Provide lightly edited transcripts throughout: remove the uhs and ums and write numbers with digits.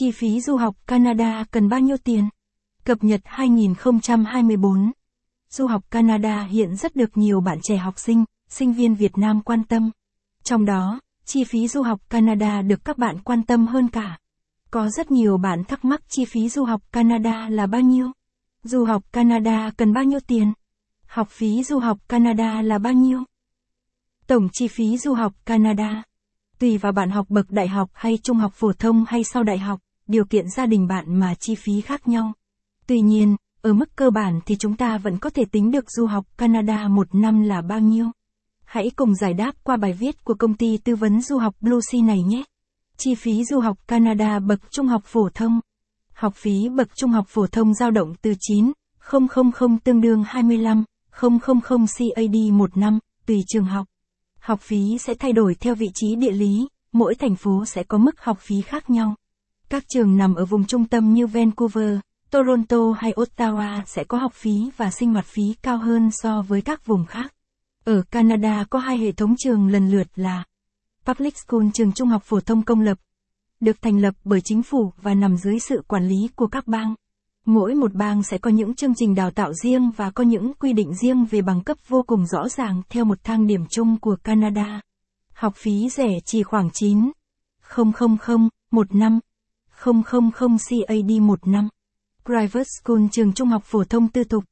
Chi phí du học Canada cần bao nhiêu tiền? Cập nhật 2024. Du học Canada hiện rất được nhiều bạn trẻ học sinh, sinh viên Việt Nam quan tâm. Trong đó, chi phí du học Canada được các bạn quan tâm hơn cả. Có rất nhiều bạn thắc mắc chi phí du học Canada là bao nhiêu? Du học Canada cần bao nhiêu tiền? Học phí du học Canada là bao nhiêu? Tổng chi phí du học Canada. Tùy vào bạn học bậc đại học hay trung học phổ thông hay sau đại học, điều kiện gia đình bạn mà chi phí khác nhau. Tuy nhiên, ở mức cơ bản thì chúng ta vẫn có thể tính được du học Canada một năm là bao nhiêu. Hãy cùng giải đáp qua bài viết của công ty tư vấn du học BlueSeA này nhé. Chi phí du học Canada bậc trung học phổ thông. Học phí bậc trung học phổ thông dao động từ 9.000 tương đương 25.000 CAD một năm, tùy trường học. Học phí sẽ thay đổi theo vị trí địa lý, mỗi thành phố sẽ có mức học phí khác nhau. Các trường nằm ở vùng trung tâm như Vancouver, Toronto hay Ottawa sẽ có học phí và sinh hoạt phí cao hơn so với các vùng khác. Ở Canada có hai hệ thống trường lần lượt là Public School, trường trung học phổ thông công lập, được thành lập bởi chính phủ và nằm dưới sự quản lý của các bang. Mỗi một bang sẽ có những chương trình đào tạo riêng và có những quy định riêng về bằng cấp vô cùng rõ ràng theo một thang điểm chung của Canada. Học phí rẻ chỉ khoảng 9.000 một năm, 000 CAD một năm. Private School, trường trung học phổ thông tư thục,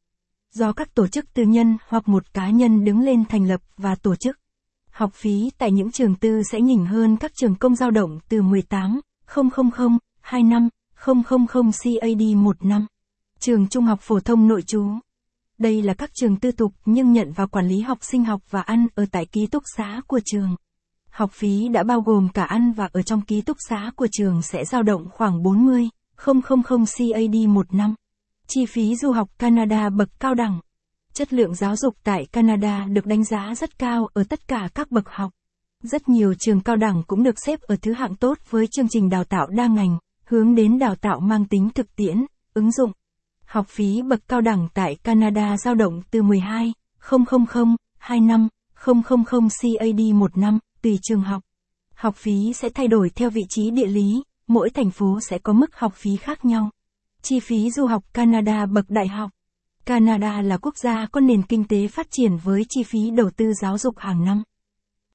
do các tổ chức tư nhân hoặc một cá nhân đứng lên thành lập và tổ chức. Học phí tại những trường tư sẽ nhỉnh hơn các trường công, dao động từ 18.000, 25.000 CAD một năm. Trường trung học phổ thông nội trú. Đây là các trường tư thục nhưng nhận vào quản lý học sinh học và ăn ở tại ký túc xá của trường. Học phí đã bao gồm cả ăn và ở trong ký túc xá của trường sẽ dao động khoảng 40.000 CAD một năm. Chi phí du học Canada bậc cao đẳng. Chất lượng giáo dục tại Canada được đánh giá rất cao ở tất cả các bậc học. Rất nhiều trường cao đẳng cũng được xếp ở thứ hạng tốt với chương trình đào tạo đa ngành, hướng đến đào tạo mang tính thực tiễn, ứng dụng. Học phí bậc cao đẳng tại Canada dao động từ 12.000, 25.000 CAD một năm, tùy trường học. Học phí sẽ thay đổi theo vị trí địa lý, mỗi thành phố sẽ có mức học phí khác nhau. Chi phí du học Canada bậc đại học. Canada là quốc gia có nền kinh tế phát triển với chi phí đầu tư giáo dục hàng năm.